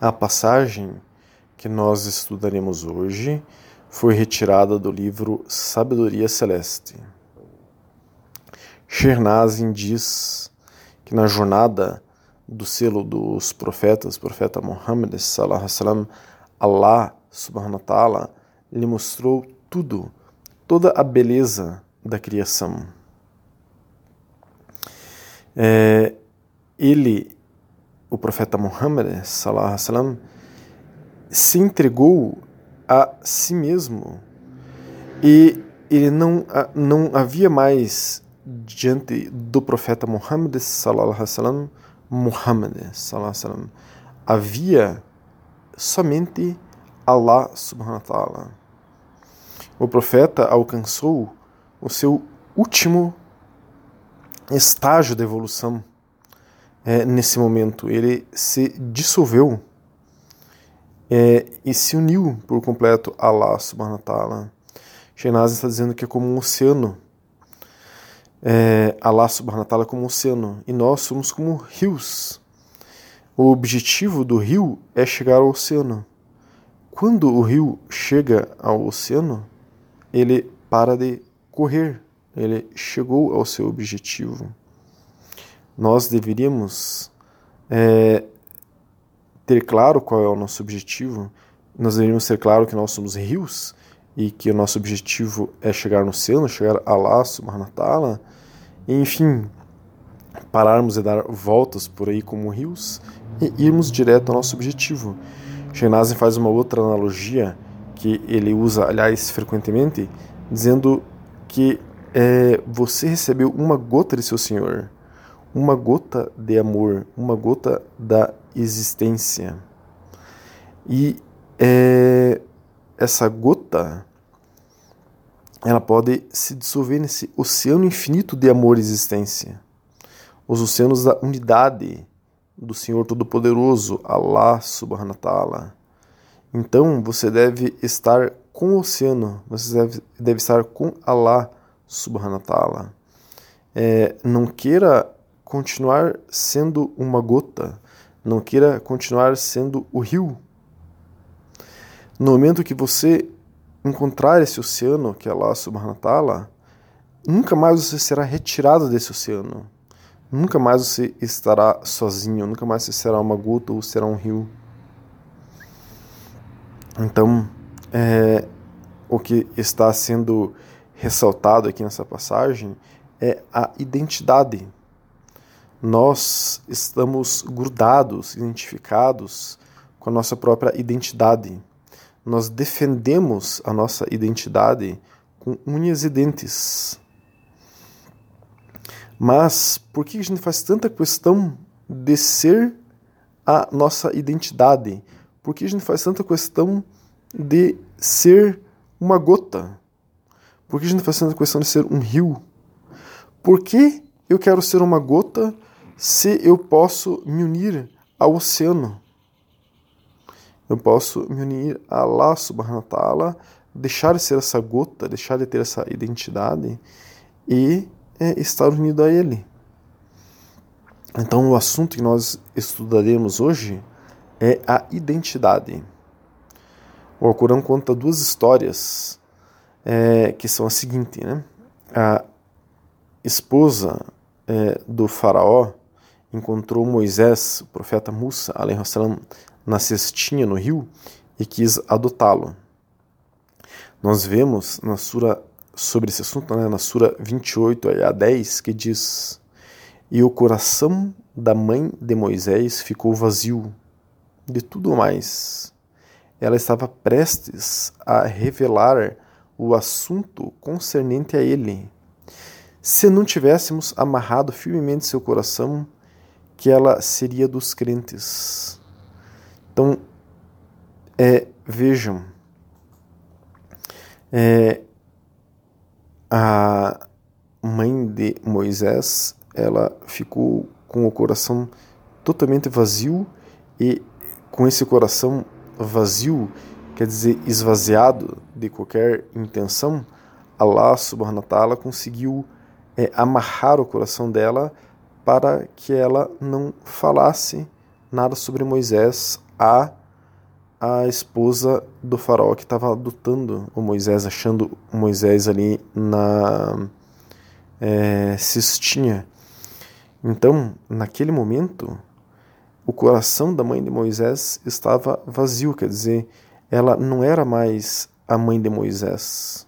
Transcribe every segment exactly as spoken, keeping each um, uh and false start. A passagem que nós estudaremos hoje foi retirada do livro Sabedoria Celeste. Chernazin diz que na jornada do selo dos profetas, profeta Muhammad, sallallahu alaihi wasallam, Allah subhanahu wa ta'ala lhe mostrou tudo, toda a beleza da criação. É, ele, o profeta Muhammad, sallallahu alaihi wasallam, se entregou a si mesmo e ele não, não havia mais diante do profeta Muhammad, sallallahu alaihi wasallam, Muhammad, sallallahu alaihi wasallam, havia somente Allah subhanahu wa ta'ala. O profeta alcançou o seu último estágio da evolução. É, nesse momento, ele se dissolveu é, e se uniu por completo a Allah subhanahu wa ta'ala. Shaykh Nazim está dizendo que é como um oceano. É, Allah subhanahu wa ta'ala é como um oceano e nós somos como rios. O objetivo do rio é chegar ao oceano. Quando o rio chega ao oceano, ele para de correr, ele chegou ao seu objetivo. Nós deveríamos é, ter claro qual é o nosso objetivo, nós deveríamos ter claro que nós somos rios e que o nosso objetivo é chegar no oceano, chegar a Allah subhanahu wa ta'ala, e enfim, pararmos e dar voltas por aí como rios e irmos direto ao nosso objetivo. Shaykh Nazim faz uma outra analogia que ele usa, aliás, frequentemente, dizendo que é, você recebeu uma gota de seu Senhor, uma gota de amor, uma gota da existência. E é, essa gota, ela pode se dissolver nesse oceano infinito de amor e existência. Os oceanos da unidade do Senhor Todo-Poderoso, Allah subhanahu wa ta'ala. Então, você deve estar com o oceano, você deve, deve estar com Allah subhanahu wa ta'ala. É, não queira continuar sendo uma gota, não queira continuar sendo o rio. No momento que você encontrar esse oceano, que é Allah subhanahu wa ta'ala, nunca mais você será retirado desse oceano. Nunca mais você estará sozinho, nunca mais você será uma gota ou será um rio. Então, é, o que está sendo ressaltado aqui nessa passagem é a identidade. Nós estamos grudados, identificados com a nossa própria identidade. Nós defendemos a nossa identidade com unhas e dentes. Mas por que a gente faz tanta questão de ser a nossa identidade? Por que a gente faz tanta questão de ser uma gota? Por que a gente faz tanta questão de ser um rio? Por que eu quero ser uma gota se eu posso me unir ao oceano? Eu posso me unir a Allah subhanahu wa ta'ala, deixar de ser essa gota, deixar de ter essa identidade e é estar unido a Ele. Então, o assunto que nós estudaremos hoje é a identidade. O Alcorão conta duas histórias é, que são as seguintes, né? A esposa é, do faraó encontrou Moisés, o profeta Musa, alaihi salam, na cestinha no rio e quis adotá-lo. Nós vemos na Sura sobre esse assunto, né, na Sura vinte e oito, a dez, que diz: e o coração da mãe de Moisés ficou vazio de tudo mais. Ela estava prestes a revelar o assunto concernente a ele. Se não tivéssemos amarrado firmemente seu coração, que ela seria dos crentes. Então, é, vejam, é, a mãe de Moisés, ela ficou com o coração totalmente vazio, e com esse coração vazio, quer dizer, esvaziado de qualquer intenção, Allah subhanahu wa ta'ala conseguiu é, amarrar o coração dela para que ela não falasse nada sobre Moisés a, a esposa do faraó que estava adotando o Moisés, achando o Moisés ali na é, cestinha. Então, naquele momento, o coração da mãe de Moisés estava vazio, quer dizer, ela não era mais a mãe de Moisés.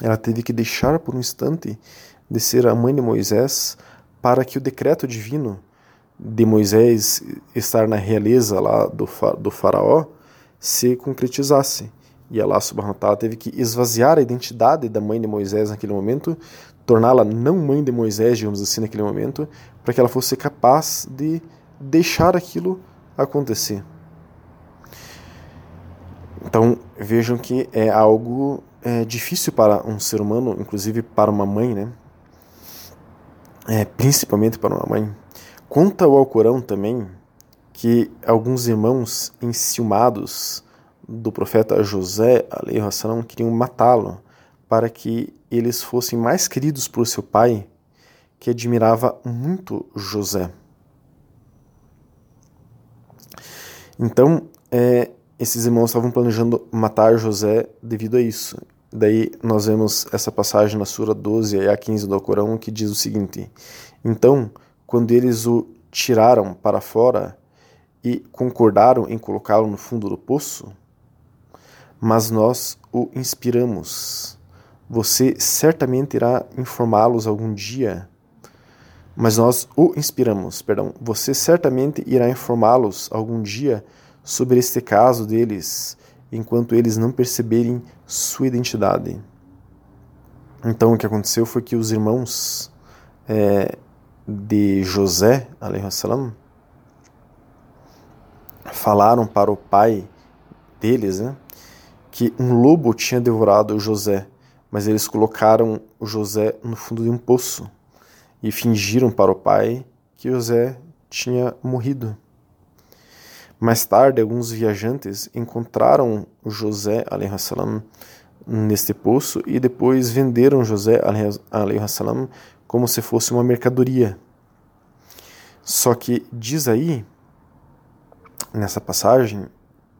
Ela teve que deixar por um instante de ser a mãe de Moisés para que o decreto divino de Moisés estar na realeza lá do, do faraó se concretizasse. E Allah subhanahu wa ta'ala teve que esvaziar a identidade da mãe de Moisés naquele momento, torná-la não mãe de Moisés, digamos assim, naquele momento, para que ela fosse capaz de deixar aquilo acontecer. Então, vejam que é algo é, difícil para um ser humano, inclusive para uma mãe, né? É, principalmente para uma mãe. Conta o Alcorão também que alguns irmãos enciumados do profeta José, alaihi wassalam, queriam matá-lo para que eles fossem mais queridos por seu pai, que admirava muito José. Então, é, esses irmãos estavam planejando matar José devido a isso. Daí nós vemos essa passagem na Sura doze a quinze do Alcorão, que diz o seguinte: então, quando eles o tiraram para fora e concordaram em colocá-lo no fundo do poço, mas nós o inspiramos. Você certamente irá informá-los algum dia. Mas nós o inspiramos, perdão. Você certamente irá informá-los algum dia sobre este caso deles, enquanto eles não perceberem sua identidade. Então, o que aconteceu foi que os irmãos é, de José, alaihi wassalam, falaram para o pai deles, né, que um lobo tinha devorado José, mas eles colocaram José no fundo de um poço e fingiram para o pai que José tinha morrido. Mais tarde, alguns viajantes encontraram José, alaihi wassalam, neste poço e depois venderam José, alaihi wassalam, como se fosse uma mercadoria. Só que diz aí, nessa passagem,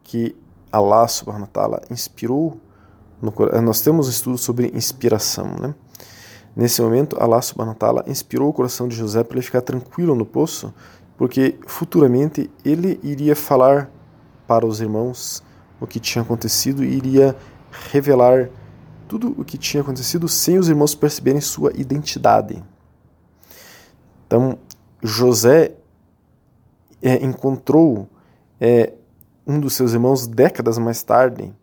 que Allah subhanahu wa ta'ala inspirou no Corão. Nós temos um estudo sobre inspiração, né? Nesse momento, Allah subhanahu wa ta'ala inspirou o coração de José para ele ficar tranquilo no poço, porque futuramente ele iria falar para os irmãos o que tinha acontecido e iria revelar tudo o que tinha acontecido sem os irmãos perceberem sua identidade. Então, José é, encontrou é, um dos seus irmãos décadas mais tarde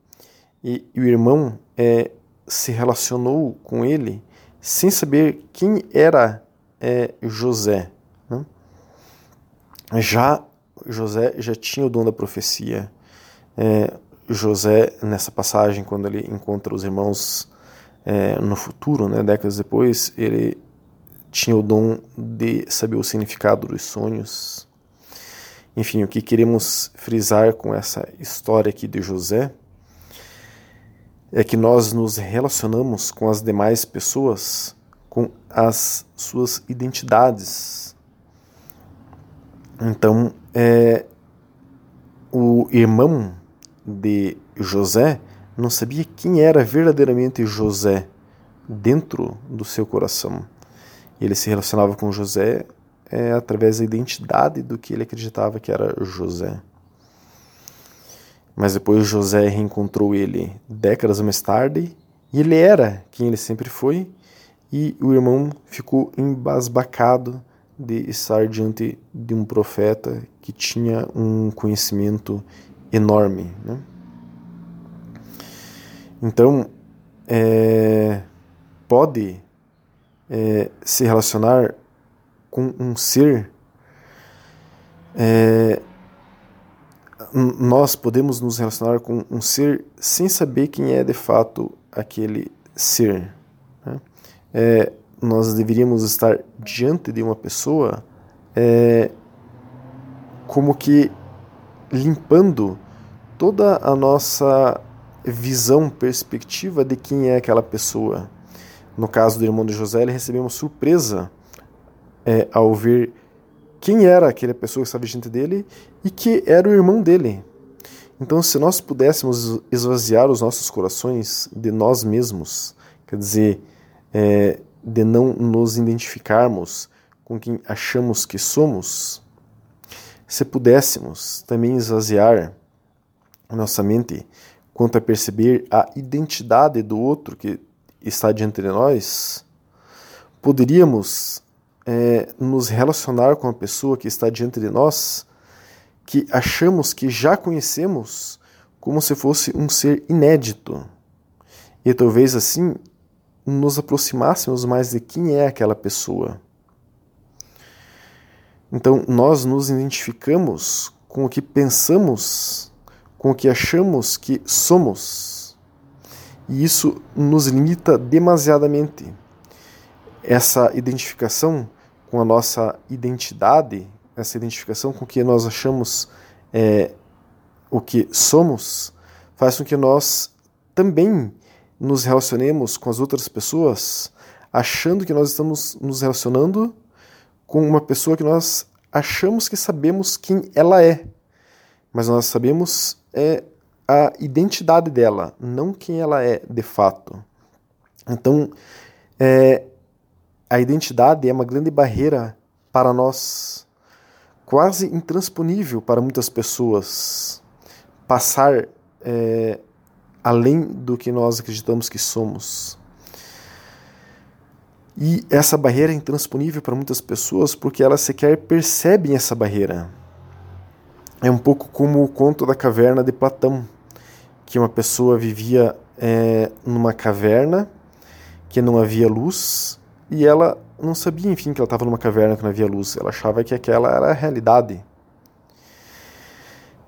e, e o irmão é, se relacionou com ele sem saber quem era é, José, né? Já José já tinha o dom da profecia. É, José, nessa passagem, quando ele encontra os irmãos é, no futuro, né, décadas depois, ele tinha o dom de saber o significado dos sonhos. Enfim, o que queremos frisar com essa história aqui de José é que nós nos relacionamos com as demais pessoas, com as suas identidades. Então, é, o irmão de José não sabia quem era verdadeiramente José dentro do seu coração. Ele se relacionava com José é, através da identidade do que ele acreditava que era José. Mas depois José reencontrou ele décadas mais tarde e ele era quem ele sempre foi, e o irmão ficou embasbacado de estar diante de um profeta que tinha um conhecimento enorme, né? Então, é, pode é, se relacionar com um ser, é, nós podemos nos relacionar com um ser sem saber quem é de fato aquele ser, né? É, nós deveríamos estar diante de uma pessoa é, como que limpando toda a nossa visão, perspectiva de quem é aquela pessoa. No caso do irmão de José, ele recebeu uma surpresa é, ao ver quem era aquela pessoa que estava diante dele e que era o irmão dele. Então, se nós pudéssemos esvaziar os nossos corações de nós mesmos, quer dizer, é, de não nos identificarmos com quem achamos que somos, se pudéssemos também esvaziar nossa mente quanto a perceber a identidade do outro que está diante de nós, poderíamos é, nos relacionar com a pessoa que está diante de nós, que achamos que já conhecemos, como se fosse um ser inédito. E talvez assim nos aproximássemos mais de quem é aquela pessoa. Então nós nos identificamos com o que pensamos, com o que achamos que somos. E isso nos limita demasiadamente. Essa identificação com a nossa identidade, essa identificação com o que nós achamos é, o que somos, faz com que nós também nos relacionemos com as outras pessoas, achando que nós estamos nos relacionando com uma pessoa que nós achamos que sabemos quem ela é, mas nós sabemos é, a identidade dela, não quem ela é de fato. Então, é, a identidade é uma grande barreira para nós, quase intransponível para muitas pessoas, passar é, além do que nós acreditamos que somos. E essa barreira é intransponível para muitas pessoas porque elas sequer percebem essa barreira. É um pouco como o conto da caverna de Platão, que uma pessoa vivia é, numa caverna que não havia luz e ela não sabia, enfim, que ela estava numa caverna que não havia luz. Ela achava que aquela era a realidade.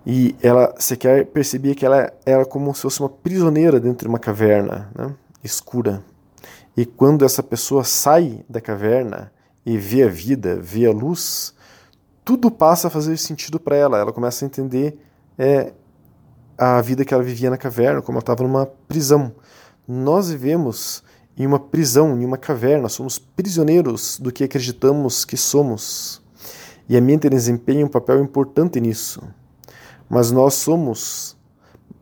E ela sequer percebia que ela era como se fosse uma prisioneira dentro de uma caverna, né, escura. E quando essa pessoa sai da caverna e vê a vida, vê a luz, tudo passa a fazer sentido para ela. Ela começa a entender é, a vida que ela vivia na caverna, como ela estava numa prisão. Nós vivemos em uma prisão, em uma caverna, somos prisioneiros do que acreditamos que somos. E a mente desempenha um papel importante nisso. Mas nós somos,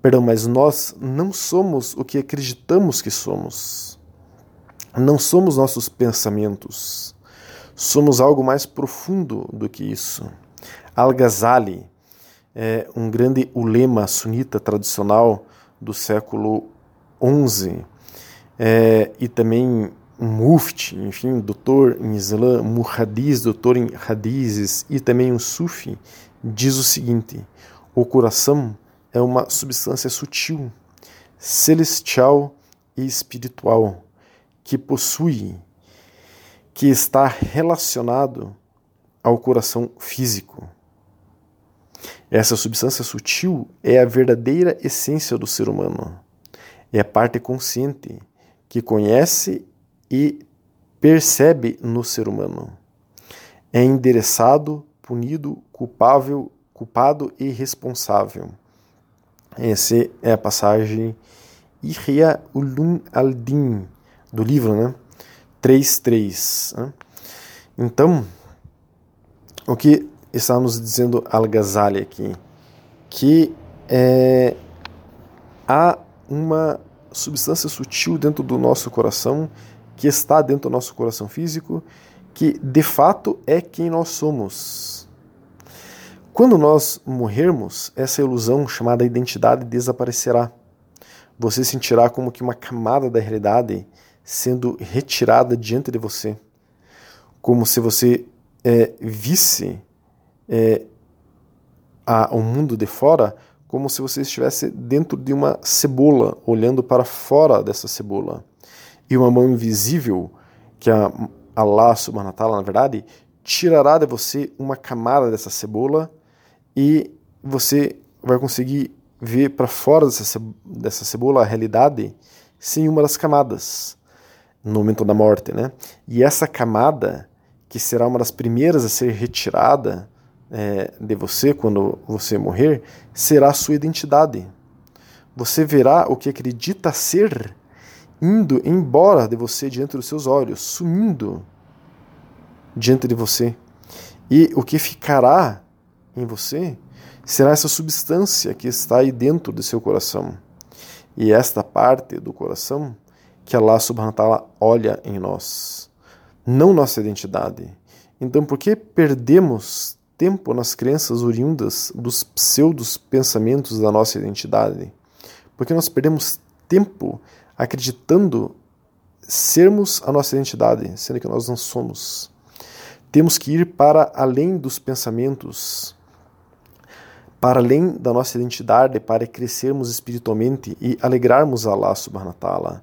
perdão, mas nós não somos o que acreditamos que somos. Não somos nossos pensamentos. Somos algo mais profundo do que isso. Al-Ghazali, é um grande ulema sunita tradicional do século onze, é, e também um mufti, enfim, doutor em Islã, muhadiz, doutor em hadizes, e também um sufi, diz o seguinte: o coração é uma substância sutil, celestial e espiritual, que possui, que está relacionado ao coração físico. Essa substância sutil é a verdadeira essência do ser humano. É a parte consciente que conhece e percebe no ser humano. É endereçado, punido, culpável, culpado e responsável. Essa é a passagem Ihya Ulum al-Din, do livro, né? três três. Né? Então, o que está nos dizendo Al-Ghazali aqui? Que é, há uma substância sutil dentro do nosso coração, que está dentro do nosso coração físico, que de fato é quem nós somos. Quando nós morrermos, essa ilusão chamada identidade desaparecerá. Você sentirá como que uma camada da realidade sendo retirada diante de você, como se você é, visse é, a, o mundo de fora, como se você estivesse dentro de uma cebola, olhando para fora dessa cebola. E uma mão invisível, que a Allah subhanahu wa ta'ala, na verdade, tirará de você uma camada dessa cebola e você vai conseguir ver para fora dessa, dessa cebola a realidade sem uma das camadas, no momento da morte, né? E essa camada, que será uma das primeiras a ser retirada é, de você quando você morrer, será a sua identidade. Você verá o que acredita ser indo embora de você diante dos seus olhos, sumindo diante de você. E o que ficará em você será essa substância que está aí dentro do seu coração. E esta parte do coração que Allah subhanahu wa ta'ala olha em nós, não nossa identidade. Então, por que perdemos tempo nas crenças oriundas dos pseudos pensamentos da nossa identidade? Porque nós perdemos tempo acreditando sermos a nossa identidade, sendo que nós não somos. Temos que ir para além dos pensamentos, para além da nossa identidade, para crescermos espiritualmente e alegrarmos Allah subhanahu wa ta'ala.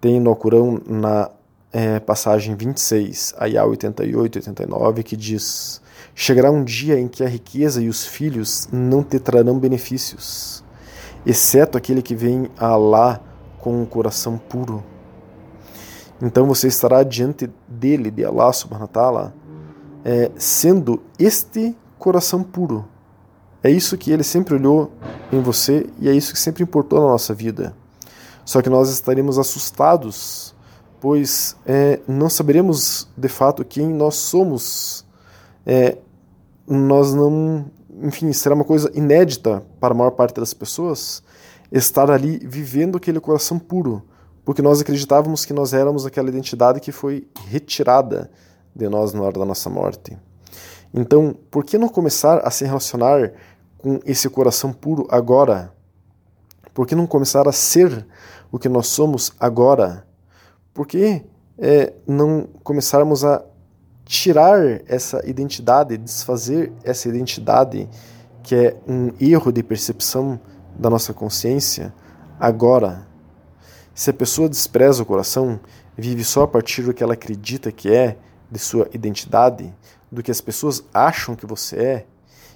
Tem no Alcorão, na é, passagem vinte e seis, ayah oitenta e oito e oitenta e nove, que diz: chegará um dia em que a riqueza e os filhos não te trarão benefícios, exceto aquele que vem a Allah com um coração puro. Então você estará diante dele, de Allah subhanahu wa ta'ala, é, sendo este coração puro. É isso que ele sempre olhou em você e é isso que sempre importou na nossa vida. Só que nós estaremos assustados, pois é, não saberemos de fato quem nós somos. É, nós não... Enfim, será uma coisa inédita para a maior parte das pessoas estar ali vivendo aquele coração puro, porque nós acreditávamos que nós éramos aquela identidade que foi retirada de nós na hora da nossa morte. Então, por que não começar a se relacionar com esse coração puro agora? Por que não começar a ser o que nós somos agora? Por que é, não começarmos a tirar essa identidade, desfazer essa identidade, que é um erro de percepção da nossa consciência, agora? Se a pessoa despreza o coração, vive só a partir do que ela acredita que é, de sua identidade, do que as pessoas acham que você é,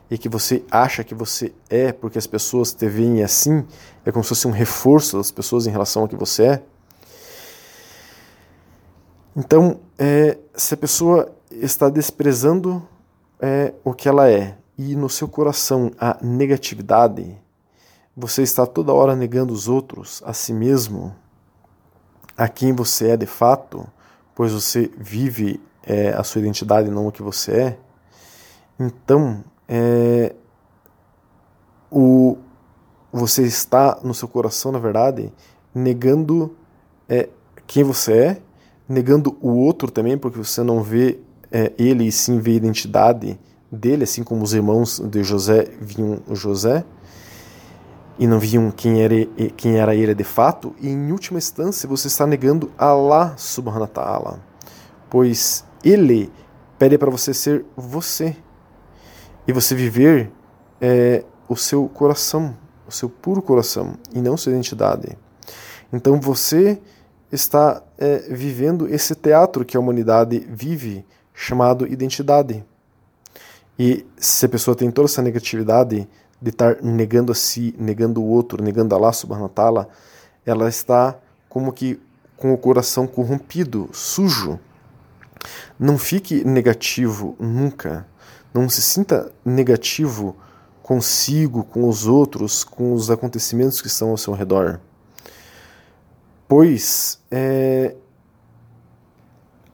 e que você acha que você é porque as pessoas te veem assim, é como se fosse um reforço das pessoas em relação ao que você é. Então, é, se a pessoa está desprezando é, o que ela é, e no seu coração a negatividade, você está toda hora negando os outros, a si mesmo, a quem você é de fato, pois você vive é, a sua identidade, não o que você é. Então, é, o, você está no seu coração, na verdade, negando é, quem você é, negando o outro também, porque você não vê é, ele e sim vê a identidade dele, assim como os irmãos de José viam o José e não viam quem era, quem era ele de fato. E em última instância você está negando Allah subhanahu wa ta'ala, pois ele pede para você ser você e você viver é, o seu coração, o seu puro coração e não sua identidade. Então você está é, vivendo esse teatro que a humanidade vive, chamado identidade. E se a pessoa tem toda essa negatividade de estar negando a si, negando o outro, negando Allah subhanahu wa ta'ala, ela está como que com o coração corrompido, sujo. Não fique negativo nunca. Não se sinta negativo consigo, com os outros, com os acontecimentos que estão ao seu redor. Pois é,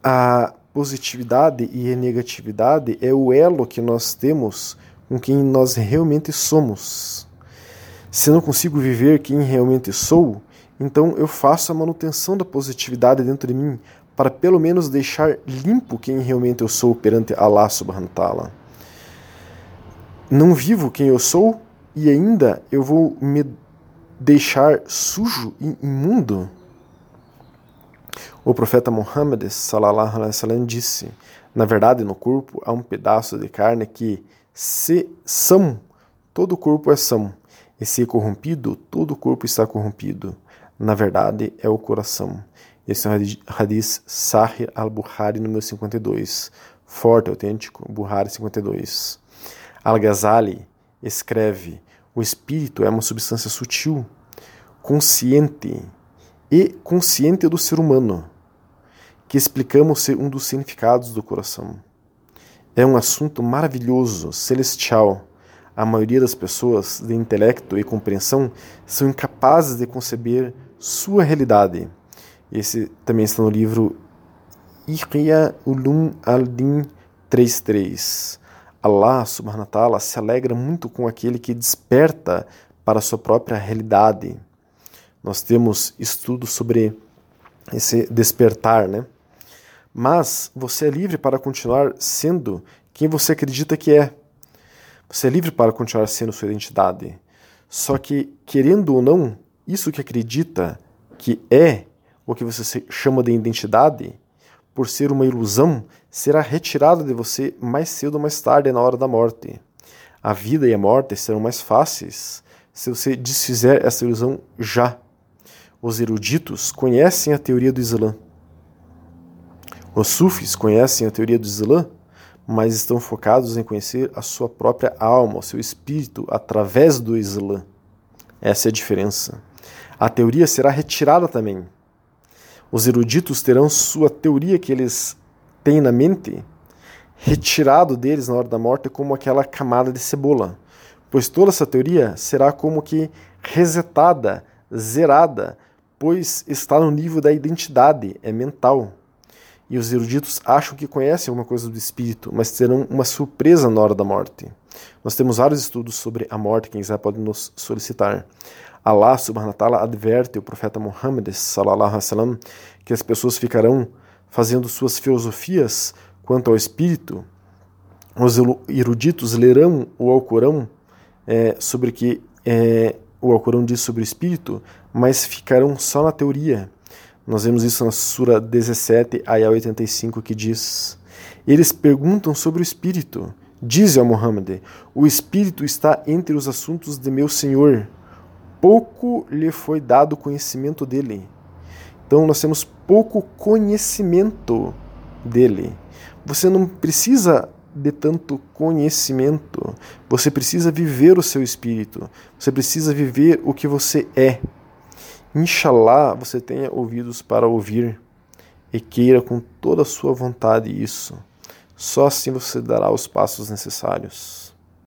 a positividade e a negatividade é o elo que nós temos com quem nós realmente somos. Se eu não consigo viver quem realmente sou, então eu faço a manutenção da positividade dentro de mim para pelo menos deixar limpo quem realmente eu sou perante Allah subhanahu wa ta'ala. Não vivo quem eu sou e ainda eu vou me deixar sujo e imundo. O profeta Muhammad sallallahu alaihi wasallam disse: na verdade, no corpo há um pedaço de carne que, se são, todo o corpo é são, e se corrompido, todo o corpo está corrompido. Na verdade, é o coração. Esse é o hadith Sahih al-Bukhari número cinquenta e dois, forte, autêntico, Bukhari cinquenta e dois. Al-Ghazali escreve: o espírito é uma substância sutil, consciente e consciente do ser humano, que explicamos ser um dos significados do coração. É um assunto maravilhoso, celestial. A maioria das pessoas de intelecto e compreensão são incapazes de conceber sua realidade. Esse também está no livro Ihya Ulum al-Din três três. Allah subhanahu wa ta'ala se alegra muito com aquele que desperta para a sua própria realidade. Nós temos estudos sobre esse despertar, né? Mas você é livre para continuar sendo quem você acredita que é. Você é livre para continuar sendo sua identidade. Só que, querendo ou não, isso que acredita que é o que você chama de identidade, por ser uma ilusão, será retirado de você mais cedo ou mais tarde, na hora da morte. A vida e a morte serão mais fáceis se você desfizer essa ilusão já. Os eruditos conhecem a teoria do Islã. Os sufis conhecem a teoria do Islã, mas estão focados em conhecer a sua própria alma, o seu espírito, através do Islã. Essa é a diferença. A teoria será retirada também. Os eruditos terão sua teoria que eles têm na mente retirado deles na hora da morte como aquela camada de cebola, pois toda essa teoria será como que resetada, zerada, pois está no nível da identidade, é mental. E os eruditos acham que conhecem alguma coisa do espírito, mas terão uma surpresa na hora da morte. Nós temos vários estudos sobre a morte, quem quiser pode nos solicitar. Allah subhanahu wa ta'ala adverte o profeta Muhammad sallallahu alaihi wasallam que as pessoas ficarão fazendo suas filosofias quanto ao espírito. Os eruditos lerão o Alcorão é, sobre que é, o Alcorão diz sobre o espírito, mas ficarão só na teoria. Nós vemos isso na Sura dezessete, Ayah oitenta e cinco, que diz: eles perguntam sobre o espírito. Diz ao Muhammad: o espírito está entre os assuntos de meu Senhor. Pouco lhe foi dado conhecimento dele. Então nós temos pouco conhecimento dele. Você não precisa de tanto conhecimento. Você precisa viver o seu espírito. Você precisa viver o que você é. Inshallah, você tenha ouvidos para ouvir e queira com toda a sua vontade isso. Só assim você dará os passos necessários.